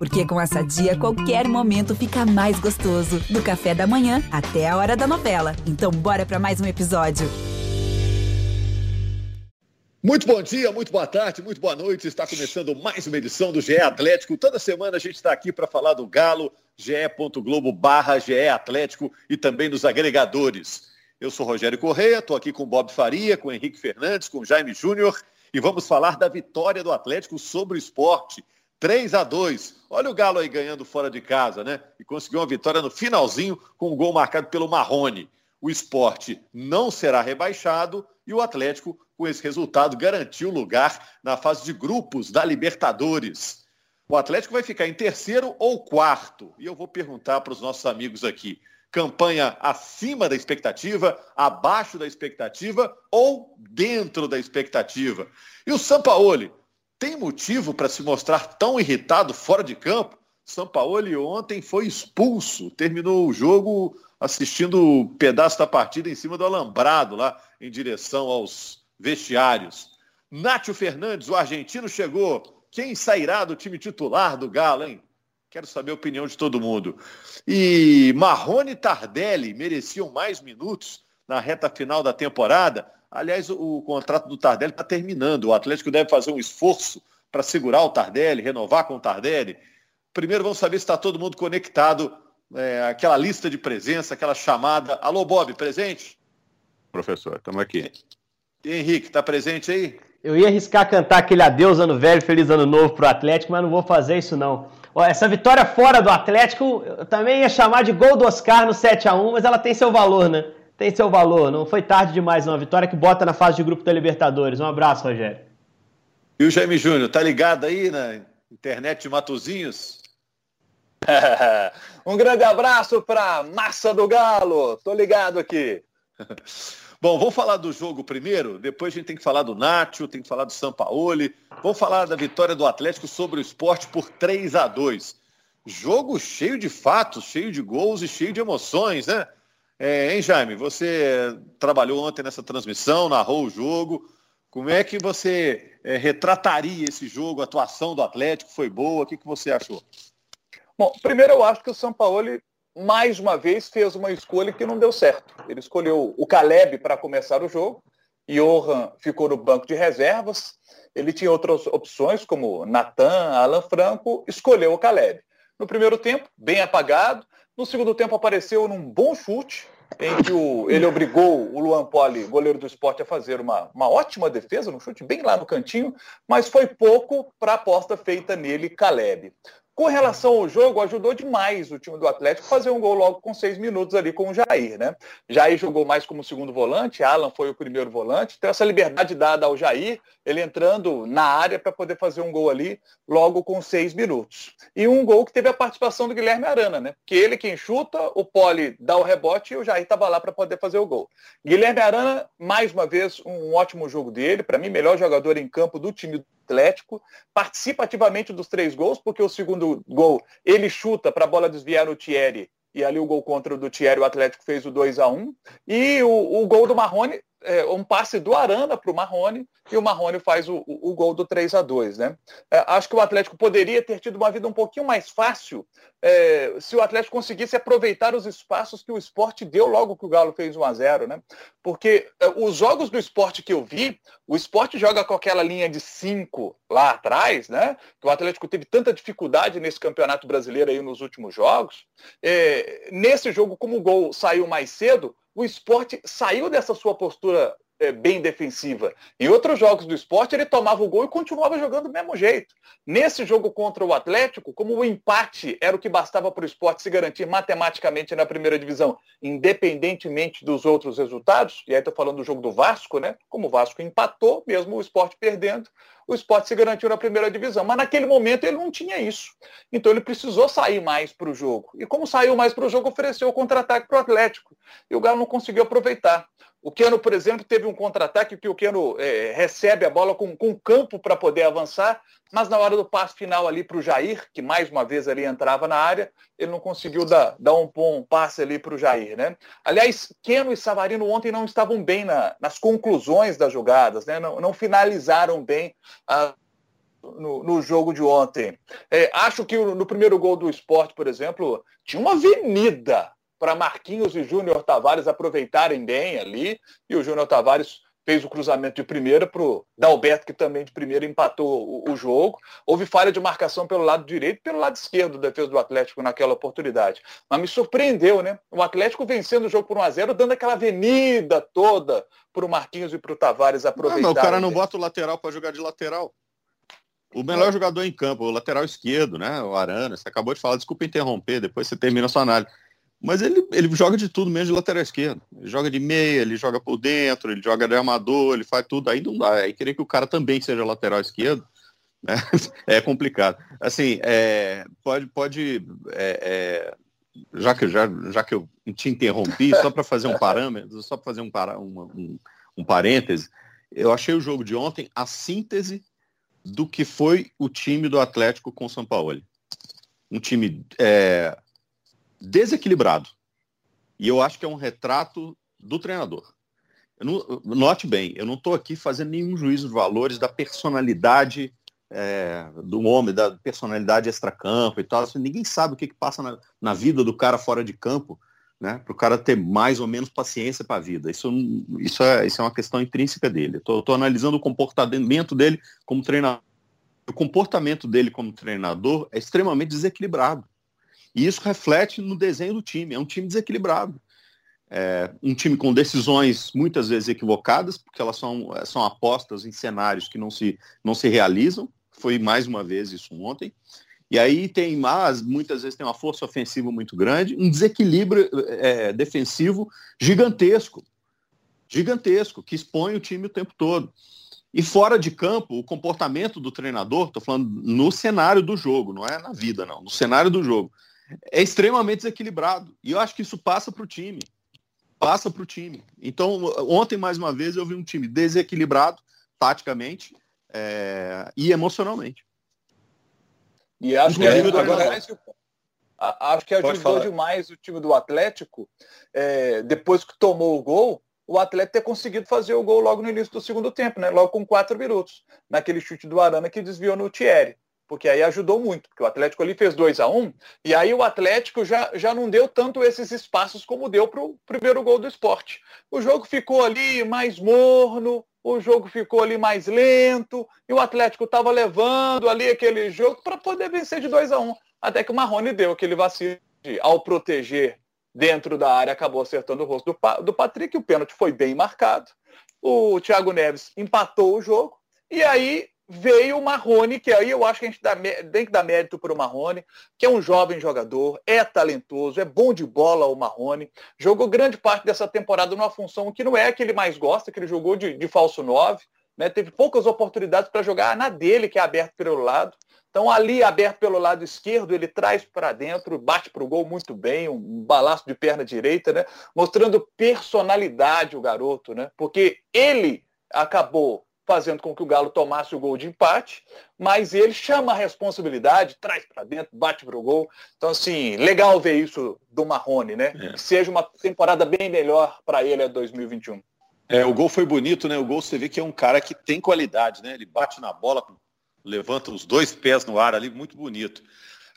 Porque com essa dia, qualquer momento fica mais gostoso. Do café da manhã até a hora da novela. Então bora para mais um episódio. Muito bom dia, muito boa tarde, muito boa noite. Está começando mais uma edição do GE Atlético. Toda semana a gente está aqui para falar do Galo, ge.globo/GE Atlético e também nos agregadores. Eu sou Rogério Correia, estou aqui com Bob Faria, com Henrique Fernandes, com Jaime Júnior e vamos falar da vitória do Atlético sobre o Sport. 3-2. Olha o Galo aí ganhando fora de casa, né? E conseguiu uma vitória no finalzinho com um gol marcado pelo Marrone. O Sport não será rebaixado e o Atlético, com esse resultado, garantiu lugar na fase de grupos da Libertadores. O Atlético vai ficar em terceiro ou quarto? E eu vou perguntar para os nossos amigos aqui. Campanha acima da expectativa, abaixo da expectativa ou dentro da expectativa? E o Sampaoli, tem motivo para se mostrar tão irritado fora de campo? Sampaoli ontem foi expulso, terminou o jogo assistindo um pedaço da partida em cima do alambrado, lá em direção aos vestiários. Nacho Fernández, o argentino, chegou. Quem sairá do time titular do Galo, hein? Quero saber a opinião de todo mundo. E Marrone e Tardelli mereciam mais minutos na reta final da temporada. Aliás, o contrato do Tardelli está terminando. O Atlético deve fazer um esforço para segurar o Tardelli, renovar com o Tardelli. Primeiro vamos saber se está todo mundo conectado, aquela lista de presença, aquela chamada. Alô, Bob, presente? Professor, estamos aqui. Henrique, está presente aí? Eu ia arriscar cantar aquele adeus, ano velho, feliz ano novo para o Atlético, mas não vou fazer isso não. Ó, essa vitória fora do Atlético, eu também ia chamar de gol do Oscar no 7-1, mas ela tem seu valor, né? Tem seu valor, não foi tarde demais não. A vitória que bota na fase de grupo da Libertadores. Um abraço, Rogério. E o Jaime Júnior, tá ligado aí na internet de Matozinhos? Um grande abraço para massa do Galo, tô ligado aqui. Bom, vamos falar do jogo primeiro, depois a gente tem que falar do Nacho, tem que falar do Sampaoli, vamos falar da vitória do Atlético sobre o Sport por 3-2. Jogo cheio de fatos, cheio de gols e cheio de emoções, né? Hein, Jaime, você trabalhou ontem nessa transmissão, narrou o jogo. Como é que você retrataria esse jogo? A atuação do Atlético foi boa, o que você achou? Bom, primeiro eu acho que o Sampaoli, mais uma vez, fez uma escolha que não deu certo. Ele escolheu o Caleb para começar o jogo, Johan ficou no banco de reservas, ele tinha outras opções, como Natan, Alan Franco, escolheu o Caleb. No primeiro tempo, bem apagado, no segundo tempo apareceu num bom chute, em que ele obrigou o Luan Poli, goleiro do Sport, a fazer uma ótima defesa, um chute bem lá no cantinho, mas foi pouco para a aposta feita nele, Caleb. Com relação ao jogo, ajudou demais o time do Atlético fazer um gol logo com 6 minutos ali com o Jair, né? Jair jogou mais como segundo volante, Alan foi o primeiro volante, então essa liberdade dada ao Jair, ele entrando na área para poder fazer um gol ali logo com 6 minutos. E um gol que teve a participação do Guilherme Arana, né? Porque ele quem chuta, o Poli dá o rebote e o Jair estava lá para poder fazer o gol. Guilherme Arana, mais uma vez, um ótimo jogo dele, para mim, melhor jogador em campo do time do Atlético, participa ativamente dos 3 gols, porque o segundo gol ele chuta para a bola desviar no Thierry e ali o gol contra o do Thierry, o Atlético fez o 2-1, e o gol do Marrone, um passe do Arana para o Marrone, e o Marrone faz o gol do 3-2, né? Acho que o Atlético poderia ter tido uma vida um pouquinho mais fácil se o Atlético conseguisse aproveitar os espaços que o Sport deu logo que o Galo fez 1-0, né? Porque os jogos do Sport que eu vi, o Sport joga com aquela linha de 5 lá atrás, né? Que o Atlético teve tanta dificuldade nesse Campeonato Brasileiro aí nos últimos jogos. Nesse jogo, como o gol saiu mais cedo, o Sport saiu dessa sua postura bem defensiva. Em outros jogos do Sport, ele tomava o gol e continuava jogando do mesmo jeito. Nesse jogo contra o Atlético, como o empate era o que bastava para o Sport se garantir matematicamente na primeira divisão, independentemente dos outros resultados, e aí estou falando do jogo do Vasco, né? Como o Vasco empatou, mesmo o Sport perdendo, o Sport se garantiu na primeira divisão, mas naquele momento ele não tinha isso. Então ele precisou sair mais para o jogo. E como saiu mais para o jogo, ofereceu o contra-ataque para o Atlético. E o Galo não conseguiu aproveitar. O Keno, por exemplo, teve um contra-ataque que o Keno recebe a bola com campo para poder avançar, mas na hora do passe final ali para o Jair, que mais uma vez ali entrava na área, ele não conseguiu dar um bom passe ali para o Jair, né? Aliás, Keno e Savarino ontem não estavam bem nas conclusões das jogadas, né? Não finalizaram bem no jogo de ontem. Acho que no primeiro gol do Sport, por exemplo, tinha uma avenida para Marquinhos e Júnior Tavares aproveitarem bem ali, e o Júnior Tavares fez o cruzamento de primeira para o Dalberto, que também de primeira empatou o jogo. Houve falha de marcação pelo lado direito e pelo lado esquerdo da defesa do Atlético naquela oportunidade. Mas me surpreendeu, né? O Atlético vencendo o jogo por 1-0, dando aquela avenida toda para o Marquinhos e para o Tavares aproveitar. Não, o cara não bota o lateral para jogar de lateral. O melhor jogador em campo, o lateral esquerdo, né? O Arana, você acabou de falar, desculpa interromper, depois você termina a sua análise. Mas ele joga de tudo, menos de lateral esquerdo. Ele joga de meia, ele joga por dentro, ele joga de armador, ele faz tudo. Aí não dá. Aí querer que o cara também seja lateral esquerdo, né? É complicado. Assim, já que eu te interrompi, só para fazer um parâmetro, só para fazer um parêntese, eu achei o jogo de ontem a síntese do que foi o time do Atlético com o Sampaoli. Um time... desequilibrado. E eu acho que é um retrato do treinador. Note bem, eu não estou aqui fazendo nenhum juízo de valores da personalidade do homem, da personalidade extracampo e tal. Assim, ninguém sabe o que passa na vida do cara fora de campo, né, para o cara ter mais ou menos paciência para a vida. Isso é uma questão intrínseca dele. Estou analisando o comportamento dele como treinador. O comportamento dele como treinador é extremamente desequilibrado. E isso reflete no desenho do time. É um time desequilibrado. Um time com decisões muitas vezes equivocadas, porque elas são apostas em cenários que não se realizam. Foi mais uma vez isso ontem. E aí muitas vezes tem uma força ofensiva muito grande, um desequilíbrio defensivo gigantesco. Gigantesco, que expõe o time o tempo todo. E fora de campo, o comportamento do treinador, estou falando no cenário do jogo, não é na vida não, no cenário do jogo, é extremamente desequilibrado. E eu acho que isso passa para o time. Passa para o time. Então, ontem, mais uma vez, eu vi um time desequilibrado, taticamente e emocionalmente. E acho que ajudou demais o time do Atlético. Depois que tomou o gol, o Atlético ter conseguido fazer o gol logo no início do segundo tempo, né? Logo com 4 minutos. Naquele chute do Arana que desviou no Thierry. Porque aí ajudou muito, porque o Atlético ali fez 2-1, e aí o Atlético já não deu tanto esses espaços como deu para o primeiro gol do Sport. O jogo ficou ali mais morno, o jogo ficou ali mais lento, e o Atlético estava levando ali aquele jogo para poder vencer de 2-1, até que o Marrone deu aquele vacilo ao proteger dentro da área, acabou acertando o rosto do Patrick, o pênalti foi bem marcado, o Thiago Neves empatou o jogo, e aí... veio o Marrone, que aí eu acho que a gente tem que dar mérito para o Marrone, que é um jovem jogador, é talentoso, é bom de bola o Marrone, jogou grande parte dessa temporada numa função que não é a que ele mais gosta, que ele jogou de falso 9, né? Teve poucas oportunidades para jogar na dele, que é aberto pelo lado. Então ali, aberto pelo lado esquerdo, ele traz para dentro, bate para o gol muito bem, um balaço de perna direita, né? Mostrando personalidade o garoto, né? Porque ele acabou fazendo com que o Galo tomasse o gol de empate, mas ele chama a responsabilidade, traz para dentro, bate para o gol. Então, assim, legal ver isso do Marrone, né? Que seja uma temporada bem melhor para ele em 2021. O gol foi bonito, né? O gol você vê que é um cara que tem qualidade, né? Ele bate na bola, levanta os 2 pés no ar ali, muito bonito.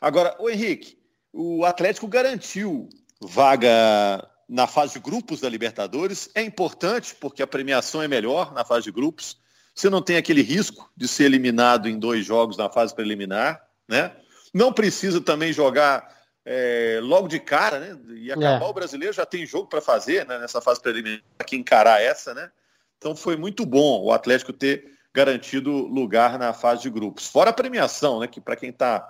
Agora, o Henrique, o Atlético garantiu vaga na fase de grupos da Libertadores. É importante porque a premiação é melhor na fase de grupos. Você não tem aquele risco de ser eliminado em 2 jogos na fase preliminar, né? Não precisa também jogar logo de cara, né? E acabar o brasileiro, já tem jogo para fazer, né? Nessa fase preliminar, que encarar essa, né? Então foi muito bom o Atlético ter garantido lugar na fase de grupos. Fora a premiação, né? Que para quem está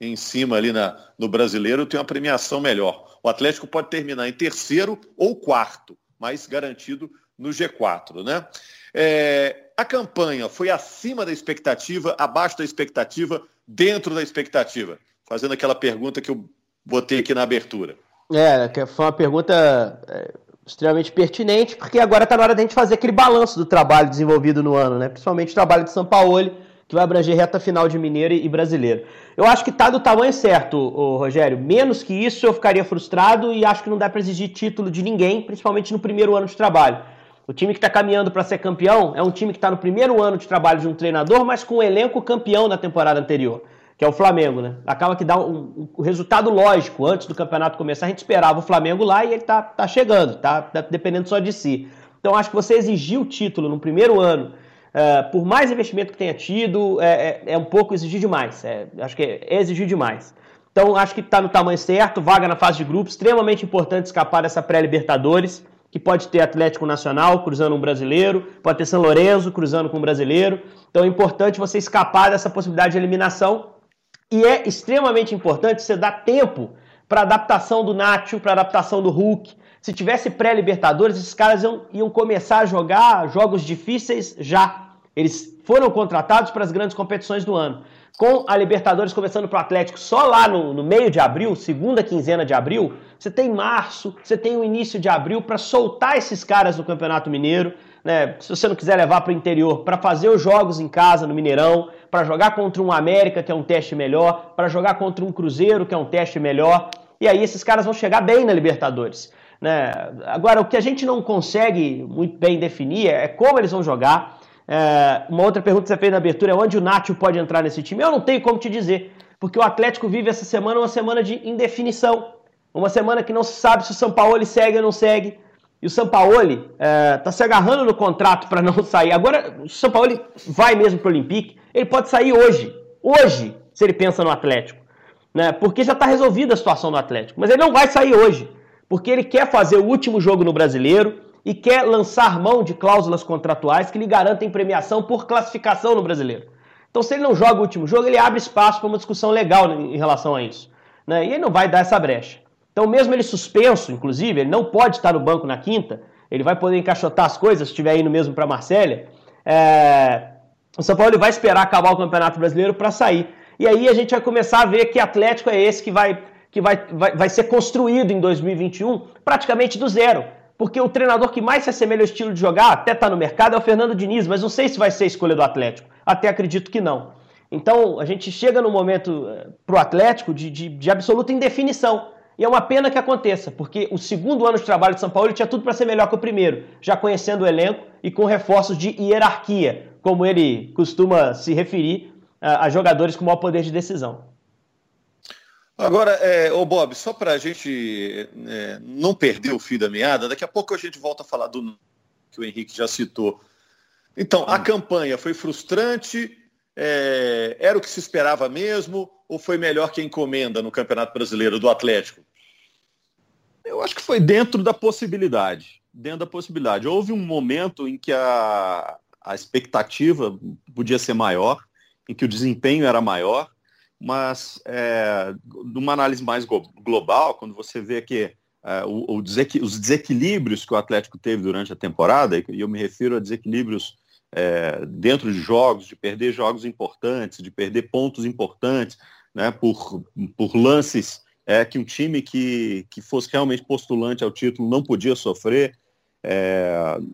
em cima ali no brasileiro tem uma premiação melhor. O Atlético pode terminar em 3º ou 4º, mas garantido no G4, né? A campanha foi acima da expectativa, abaixo da expectativa, dentro da expectativa? Fazendo aquela pergunta que eu botei aqui na abertura. Foi uma pergunta extremamente pertinente, porque agora está na hora da gente fazer aquele balanço do trabalho desenvolvido no ano, né? Principalmente o trabalho de Sampaoli, que vai abranger reta final de Mineiro e Brasileiro. Eu acho que está do tamanho certo, Rogério. Menos que isso eu ficaria frustrado e acho que não dá para exigir título de ninguém, principalmente no primeiro ano de trabalho. O time que está caminhando para ser campeão é um time que está no primeiro ano de trabalho de um treinador, mas com um elenco campeão da temporada anterior, que é o Flamengo, né? Acaba que dá um resultado lógico. Antes do campeonato começar, a gente esperava o Flamengo lá e ele tá chegando, tá dependendo só de si. Então acho que você exigir o título no primeiro ano, por mais investimento que tenha tido, é um pouco exigir demais. Acho que é exigir demais. Então acho que está no tamanho certo, vaga na fase de grupos, extremamente importante escapar dessa pré-Libertadores, que pode ter Atlético Nacional cruzando um brasileiro, pode ter São Lourenço cruzando com um brasileiro. Então é importante você escapar dessa possibilidade de eliminação e é extremamente importante você dar tempo para adaptação do Nacho, para adaptação do Hulk. Se tivesse pré-Libertadores, esses caras iam começar a jogar jogos difíceis já. Eles foram contratados para as grandes competições do ano. Com a Libertadores começando para o Atlético só lá no meio de abril, segunda quinzena de abril, você tem março, você tem o início de abril para soltar esses caras no Campeonato Mineiro, né? Se você não quiser levar para o interior, para fazer os jogos em casa no Mineirão, para jogar contra um América, que é um teste melhor, para jogar contra um Cruzeiro, que é um teste melhor, e aí esses caras vão chegar bem na Libertadores, né? Agora, o que a gente não consegue muito bem definir é como eles vão jogar. Uma outra pergunta que você fez na abertura é onde o Nacho pode entrar nesse time. Eu não tenho como te dizer, porque o Atlético vive essa semana uma semana de indefinição, uma semana que não se sabe se o Sampaoli segue ou não segue, e o Sampaoli está se agarrando no contrato para não sair. Agora, o Sampaoli vai mesmo para o Olympique, ele pode sair hoje, se ele pensa no Atlético, né? Porque já está resolvida a situação do Atlético, mas ele não vai sair hoje, porque ele quer fazer o último jogo no Brasileiro, e quer lançar mão de cláusulas contratuais que lhe garantem premiação por classificação no Brasileiro. Então, se ele não joga o último jogo, ele abre espaço para uma discussão legal em relação a isso, né? E ele não vai dar essa brecha. Então, mesmo ele suspenso, inclusive, ele não pode estar no banco na quinta, ele vai poder encaixotar as coisas, se estiver indo mesmo para Marselha. O São Paulo vai esperar acabar o Campeonato Brasileiro para sair. E aí a gente vai começar a ver que Atlético é esse que vai ser construído em 2021 praticamente do zero. Porque o treinador que mais se assemelha ao estilo de jogar, até está no mercado, é o Fernando Diniz, mas não sei se vai ser a escolha do Atlético. Até acredito que não. Então, a gente chega num momento para o Atlético de absoluta indefinição. E é uma pena que aconteça, porque o segundo ano de trabalho de São Paulo tinha tudo para ser melhor que o primeiro, já conhecendo o elenco e com reforços de hierarquia, como ele costuma se referir a jogadores com maior poder de decisão. Agora, ô Bob, só para a gente não perder o fio da meada, daqui a pouco a gente volta a falar do que o Henrique já citou. Então, a campanha foi frustrante, era o que se esperava mesmo, ou foi melhor que a encomenda no Campeonato Brasileiro do Atlético? Eu acho que foi dentro da possibilidade. Houve um momento em que a expectativa podia ser maior, em que o desempenho era maior, mas numa análise mais global, quando você vê que os desequilíbrios que o Atlético teve durante a temporada, e eu me refiro a desequilíbrios dentro de jogos, de perder jogos importantes, de perder pontos importantes, né, por lances que um time que fosse realmente postulante ao título não podia sofrer,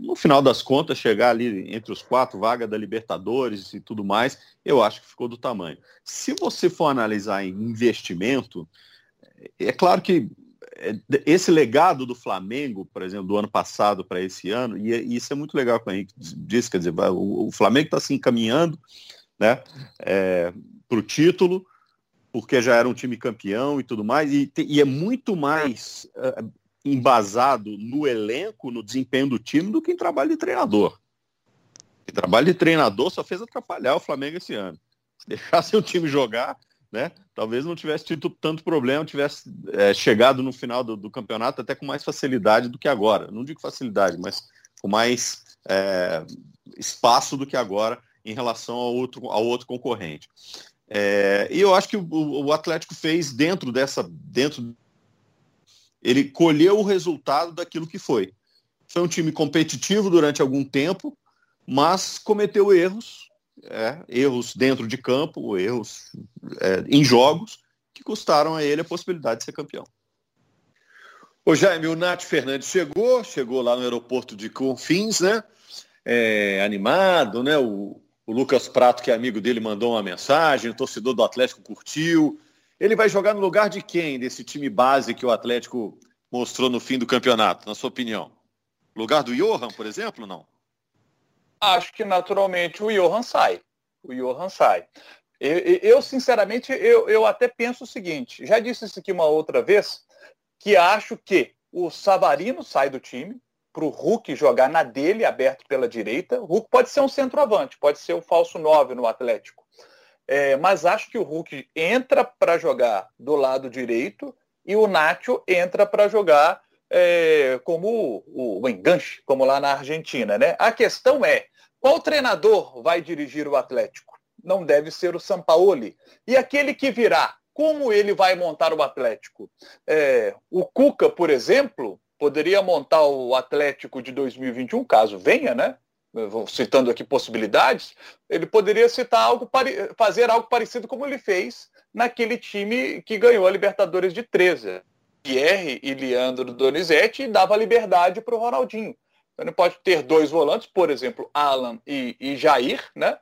no final das contas, chegar ali entre os 4, vaga da Libertadores e tudo mais, eu acho que ficou do tamanho. Se você for analisar em investimento, é claro que esse legado do Flamengo, por exemplo, do ano passado para esse ano, e isso é muito legal que o Henrique disse, quer dizer, o Flamengo está se encaminhando, né, para o título, porque já era um time campeão e tudo mais, e é muito mais... embasado no elenco, no desempenho do time, do que em trabalho de treinador. O trabalho de treinador só fez atrapalhar o Flamengo esse ano. Se deixasse o time jogar, né, talvez não tivesse tido tanto problema, tivesse chegado no final do campeonato até com mais facilidade do que agora. Não digo facilidade, mas com mais espaço do que agora em relação ao outro concorrente. E eu acho que o Atlético fez dentro ele colheu o resultado daquilo que foi. Foi um time competitivo durante algum tempo, mas cometeu erros, erros dentro de campo, erros em jogos, que custaram a ele a possibilidade de ser campeão. Ô Jaime, o Nacho Fernández chegou lá no aeroporto de Confins, né? Animado, né? O Lucas Prato, que é amigo dele, mandou uma mensagem, o torcedor do Atlético curtiu. Ele vai jogar no lugar de quem desse time base que o Atlético mostrou no fim do campeonato, na sua opinião? Lugar do Johan, por exemplo, não? Acho que naturalmente o Johan sai. O Johan sai. Eu sinceramente, eu até penso o seguinte, já disse isso aqui uma outra vez, que acho que o Savarino sai do time para o Hulk jogar na dele, aberto pela direita. O Hulk pode ser um centroavante, pode ser o falso 9 no Atlético. Mas acho que o Hulk entra para jogar do lado direito e o Nacho entra para jogar como o enganche, como lá na Argentina, né? A questão é, qual treinador vai dirigir o Atlético? Não deve ser o Sampaoli. E aquele que virá, como ele vai montar o Atlético? O Cuca, por exemplo, poderia montar o Atlético de 2021, caso venha, né? Citando aqui possibilidades, ele poderia fazer algo parecido como ele fez naquele time que ganhou a Libertadores de 13. Thierry e Leandro Donizete dava liberdade para o Ronaldinho. Então ele pode ter dois volantes, por exemplo, Alan e Jair, né?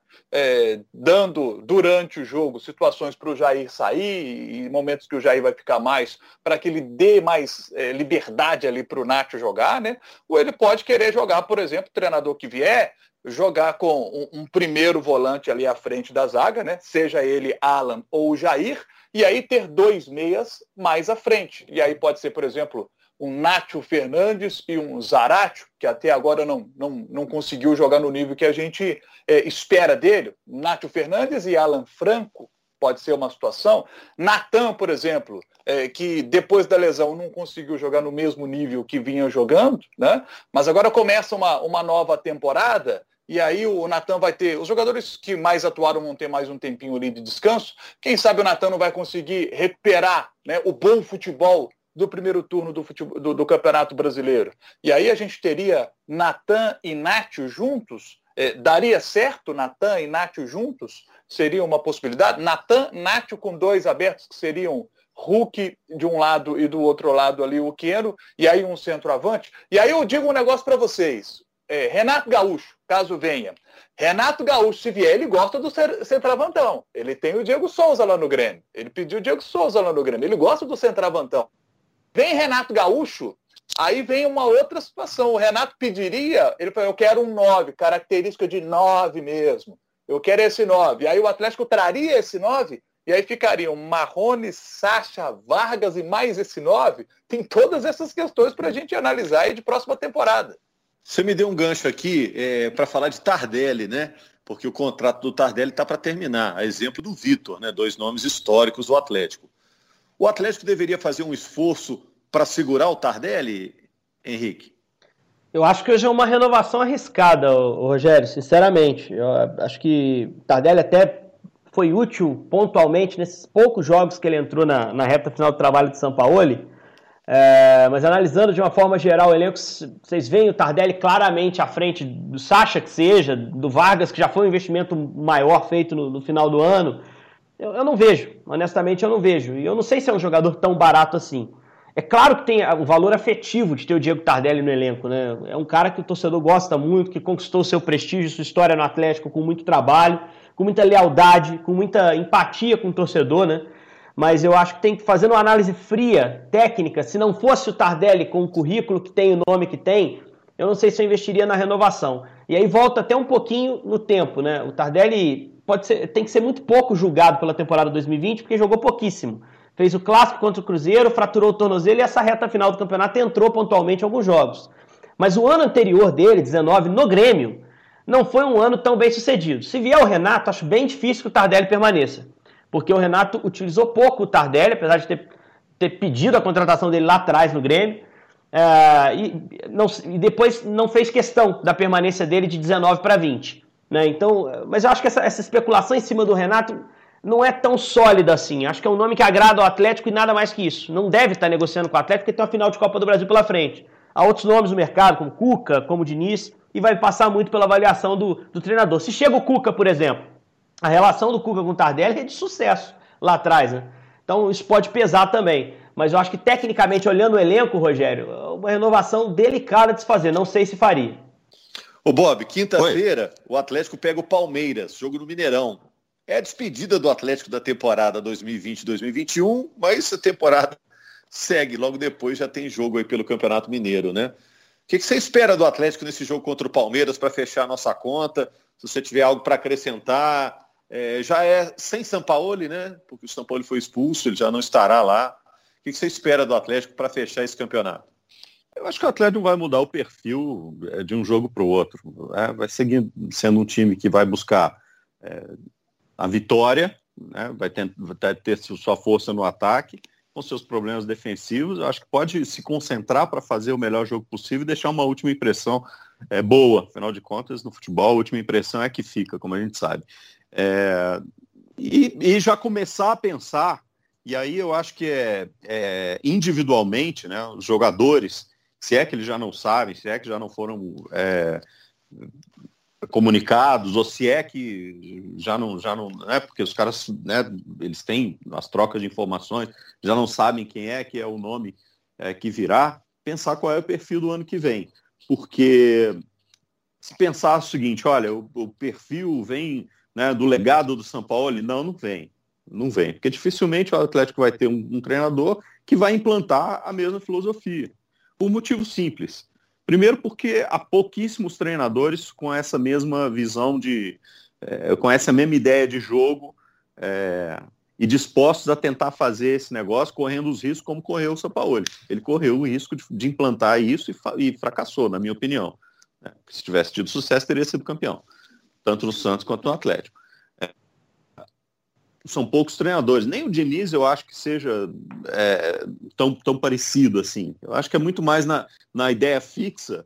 Dando durante o jogo situações para o Jair sair e momentos que o Jair vai ficar mais, para que ele dê mais liberdade ali para o Nacho jogar, né? Ou ele pode querer jogar, por exemplo, o treinador que vier, jogar com um primeiro volante ali à frente da zaga, né? Seja ele Alan ou Jair, e aí ter dois meias mais à frente. E aí pode ser, por exemplo, um Nacho Fernandes e um Zaratio, que até agora não conseguiu jogar no nível que a gente espera dele. Nacho Fernandes e Alan Franco pode ser uma situação. Natan, por exemplo, que depois da lesão não conseguiu jogar no mesmo nível que vinha jogando, né? Mas agora começa uma nova temporada. E aí o Natan vai ter... Os jogadores que mais atuaram vão ter mais um tempinho ali de descanso. Quem sabe o Natan não vai conseguir recuperar, né, o bom futebol do primeiro turno do Campeonato Brasileiro. E aí a gente teria Natan e Nacho juntos. Daria certo Natan e Nacho juntos? Seria uma possibilidade? Natan, Nacho com dois abertos que seriam Hulk de um lado e do outro lado ali o Keno. E aí um centroavante. E aí eu digo um negócio para vocês. Renato Gaúcho, caso venha. Renato Gaúcho, se vier, ele gosta do centroavantão. Ele tem o Diego Souza lá no Grêmio. Ele pediu o Diego Souza lá no Grêmio. Ele gosta do centroavantão. Vem Renato Gaúcho, aí vem uma outra situação. O Renato pediria, ele falou, eu quero um 9, característica de 9 mesmo. Eu quero esse 9. Aí o Atlético traria esse 9. E aí ficariam Marrone, Sacha, Vargas e mais esse 9. Tem todas essas questões para a gente analisar aí de próxima temporada. Você me deu um gancho aqui para falar de Tardelli, né? Porque o contrato do Tardelli está para terminar. A exemplo do Vitor, né? Dois nomes históricos do Atlético. O Atlético deveria fazer um esforço para segurar o Tardelli, Henrique? Eu acho que hoje é uma renovação arriscada, Rogério, sinceramente. Eu acho que o Tardelli até foi útil pontualmente nesses poucos jogos que ele entrou na reta final do trabalho de Sampaoli. Mas analisando de uma forma geral o elenco, vocês veem o Tardelli claramente à frente do Sacha, que seja, do Vargas, que já foi um investimento maior feito no final do ano. Eu não vejo, honestamente eu não vejo. E eu não sei se é um jogador tão barato assim. É claro que tem o valor afetivo de ter o Diego Tardelli no elenco, né? É um cara que o torcedor gosta muito, que conquistou seu prestígio, sua história no Atlético com muito trabalho, com muita lealdade, com muita empatia com o torcedor, né? Mas eu acho que tem que fazer uma análise fria, técnica. Se não fosse o Tardelli com o currículo que tem, o nome que tem, eu não sei se eu investiria na renovação. E aí volta até um pouquinho no tempo, né? O Tardelli tem que ser muito pouco julgado pela temporada 2020, porque jogou pouquíssimo. Fez o clássico contra o Cruzeiro, fraturou o tornozelo e essa reta final do campeonato entrou pontualmente em alguns jogos. Mas o ano anterior dele, 19, no Grêmio, não foi um ano tão bem sucedido. Se vier o Renato, acho bem difícil que o Tardelli permaneça. Porque o Renato utilizou pouco o Tardelli, apesar de ter pedido a contratação dele lá atrás no Grêmio. E depois não fez questão da permanência dele de 19 para 20. Né? Então, mas eu acho que essa especulação em cima do Renato não é tão sólida assim. Acho que é um nome que agrada ao Atlético e nada mais que isso. Não deve estar negociando com o Atlético porque tem uma final de Copa do Brasil pela frente. Há outros nomes no mercado, como Cuca, como Diniz, e vai passar muito pela avaliação do treinador. Se chega o Cuca, por exemplo, a relação do Cuca com o Tardelli é de sucesso lá atrás, né? Então isso pode pesar também. Mas eu acho que tecnicamente, olhando o elenco, Rogério, é uma renovação delicada de se fazer. Não sei se faria. Ô Bob, quinta-feira o Atlético pega o Palmeiras, jogo no Mineirão. É a despedida do Atlético da temporada 2020-2021, mas a temporada segue. Logo depois já tem jogo aí pelo Campeonato Mineiro, né? que você espera do Atlético nesse jogo contra o Palmeiras para fechar a nossa conta? Se você tiver algo para acrescentar, já é sem Sampaoli, né? Porque o Sampaoli foi expulso, ele já não estará lá. O que você espera do Atlético para fechar esse campeonato? Eu acho que o Atlético vai mudar o perfil de um jogo para o outro. Né? Vai seguir sendo um time que vai buscar a vitória, né? Vai ter sua força no ataque, com seus problemas defensivos. Eu acho que pode se concentrar para fazer o melhor jogo possível e deixar uma última impressão boa. Afinal de contas, no futebol, a última impressão é que fica, como a gente sabe. E já começar a pensar, e aí eu acho que individualmente, né, os jogadores, se é que eles já não sabem, se é que já não foram comunicados, ou se é que já não, né, porque os caras, né, eles têm as trocas de informações, já não sabem quem é que é o nome que virá, pensar qual é o perfil do ano que vem. Porque se pensar o seguinte, olha, o perfil vem, né, do legado do Sampaoli, não vem. Não vem, porque dificilmente o Atlético vai ter um treinador que vai implantar a mesma filosofia, por motivo simples. Primeiro porque há pouquíssimos treinadores com essa mesma visão com essa mesma ideia de jogo e dispostos a tentar fazer esse negócio correndo os riscos como correu o Sampaoli. Ele correu o risco de implantar isso e fracassou, na minha opinião. Se tivesse tido sucesso, teria sido campeão, tanto no Santos quanto no Atlético. São poucos treinadores. Nem o Diniz eu acho que seja tão parecido assim. Eu acho que é muito mais na ideia fixa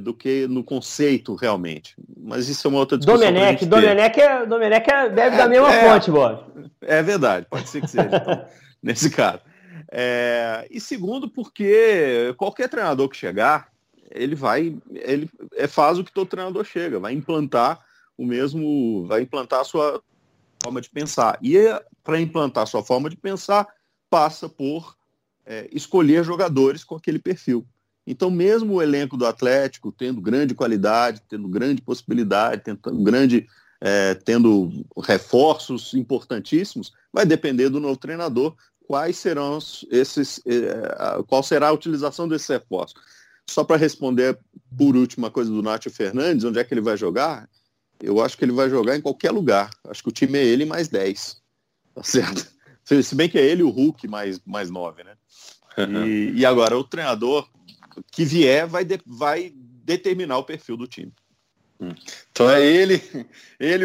do que no conceito realmente. Mas isso é uma outra discussão. Domenech deve da mesma fonte, Bob. É verdade, pode ser que seja. Então, nesse caso. E segundo, porque qualquer treinador que chegar, ele faz o que todo treinador chega, vai implantar a sua forma de pensar, e para implantar sua forma de pensar, passa por escolher jogadores com aquele perfil. Então mesmo o elenco do Atlético tendo grande qualidade, tendo grande possibilidade, tendo reforços importantíssimos, vai depender do novo treinador quais serão qual será a utilização desses reforços. Só para responder por último a coisa do Nacho Fernández, onde é que ele vai jogar? Eu acho que ele vai jogar em qualquer lugar. Acho que o time é ele mais 10. Tá certo? Se bem que é ele e o Hulk mais 9, né? E agora, o treinador que vier vai determinar o perfil do time. Então é ele,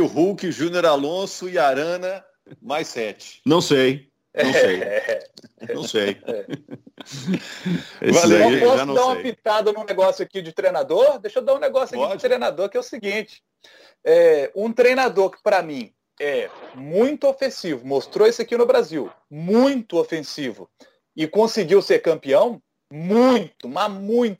o Hulk, Júnior Alonso e Arana mais 7. Não sei. Valeu, posso dar uma pitada num negócio aqui de treinador? Deixa eu dar um negócio aqui de treinador, que é o seguinte. Um treinador que para mim é muito ofensivo, mostrou isso aqui no Brasil, muito ofensivo, e conseguiu ser campeão, muito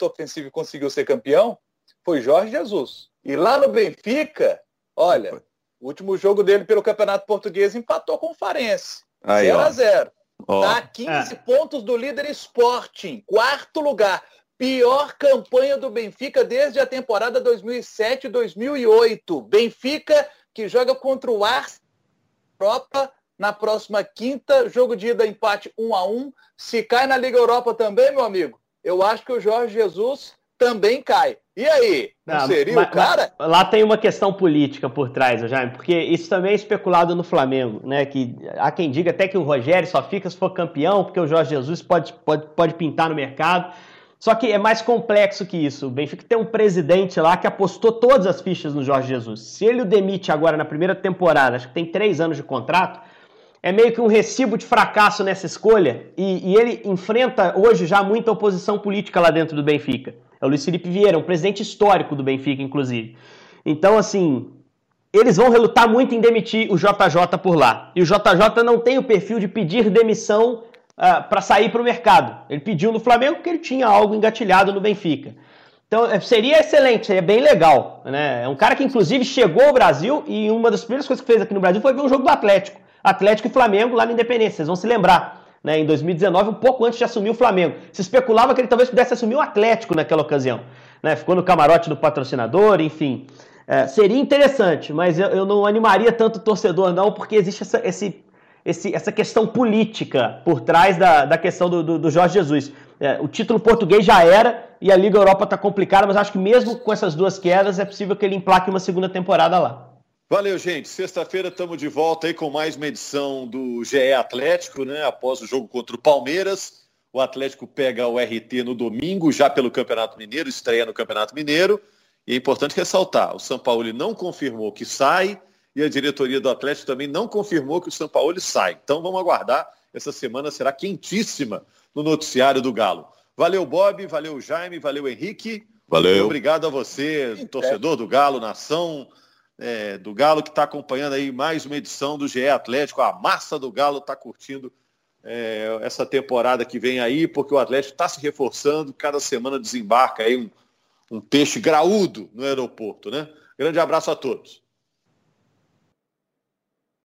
ofensivo e conseguiu ser campeão, foi Jorge Jesus. E lá no Benfica, olha, o último jogo dele pelo Campeonato Português empatou com o Farense, 0-0. Tá 15 pontos do líder Sporting, quarto lugar. Pior campanha do Benfica desde a temporada 2007-2008. Benfica que joga contra o Arsenal na Europa na próxima quinta. Jogo de ida, empate 1-1. Se cai na Liga Europa também, meu amigo, eu acho que o Jorge Jesus também cai. E aí? Não seria o cara? Lá tem uma questão política por trás, Jaime, porque isso também é especulado no Flamengo, né? Que há quem diga até que o Rogério só fica se for campeão, porque o Jorge Jesus pode pintar no mercado. Só que é mais complexo que isso. O Benfica tem um presidente lá que apostou todas as fichas no Jorge Jesus. Se ele o demite agora na primeira temporada, acho que tem 3 anos de contrato, é meio que um recibo de fracasso nessa escolha. E ele enfrenta hoje já muita oposição política lá dentro do Benfica. É o Luiz Felipe Vieira, um presidente histórico do Benfica, inclusive. Então, assim, eles vão relutar muito em demitir o JJ por lá. E o JJ não tem o perfil de pedir demissão para sair para o mercado. Ele pediu no Flamengo porque ele tinha algo engatilhado no Benfica. Então seria excelente, seria bem legal, né? É um cara que inclusive chegou ao Brasil e uma das primeiras coisas que fez aqui no Brasil foi ver um jogo do Atlético e Flamengo lá na Independência, vocês vão se lembrar, né? Em 2019, um pouco antes de assumir o Flamengo. Se especulava que ele talvez pudesse assumir o Atlético naquela ocasião, né? Ficou no camarote do patrocinador, enfim. Seria interessante, mas eu não animaria tanto o torcedor não, porque existe essa questão política por trás da questão do Jorge Jesus. O título português já era e a Liga Europa está complicada, mas acho que mesmo com essas duas quedas é possível que ele emplaque uma segunda temporada lá. Valeu, gente. Sexta-feira estamos de volta aí com mais uma edição do GE Atlético, né? Após o jogo contra o Palmeiras. O Atlético pega o RT no domingo, já pelo Campeonato Mineiro, estreia no Campeonato Mineiro. E é importante ressaltar, o Sampaoli não confirmou que sai e a diretoria do Atlético também não confirmou que o Sampaoli sai. Então vamos aguardar. Essa semana será quentíssima no noticiário do Galo. Valeu, Bob, valeu, Jaime, valeu, Henrique. Valeu. Obrigado a você, torcedor do Galo, nação do Galo, que está acompanhando aí mais uma edição do GE Atlético. A massa do Galo está curtindo essa temporada que vem aí, porque o Atlético está se reforçando. Cada semana desembarca aí um peixe graúdo no aeroporto, né? Grande abraço a todos.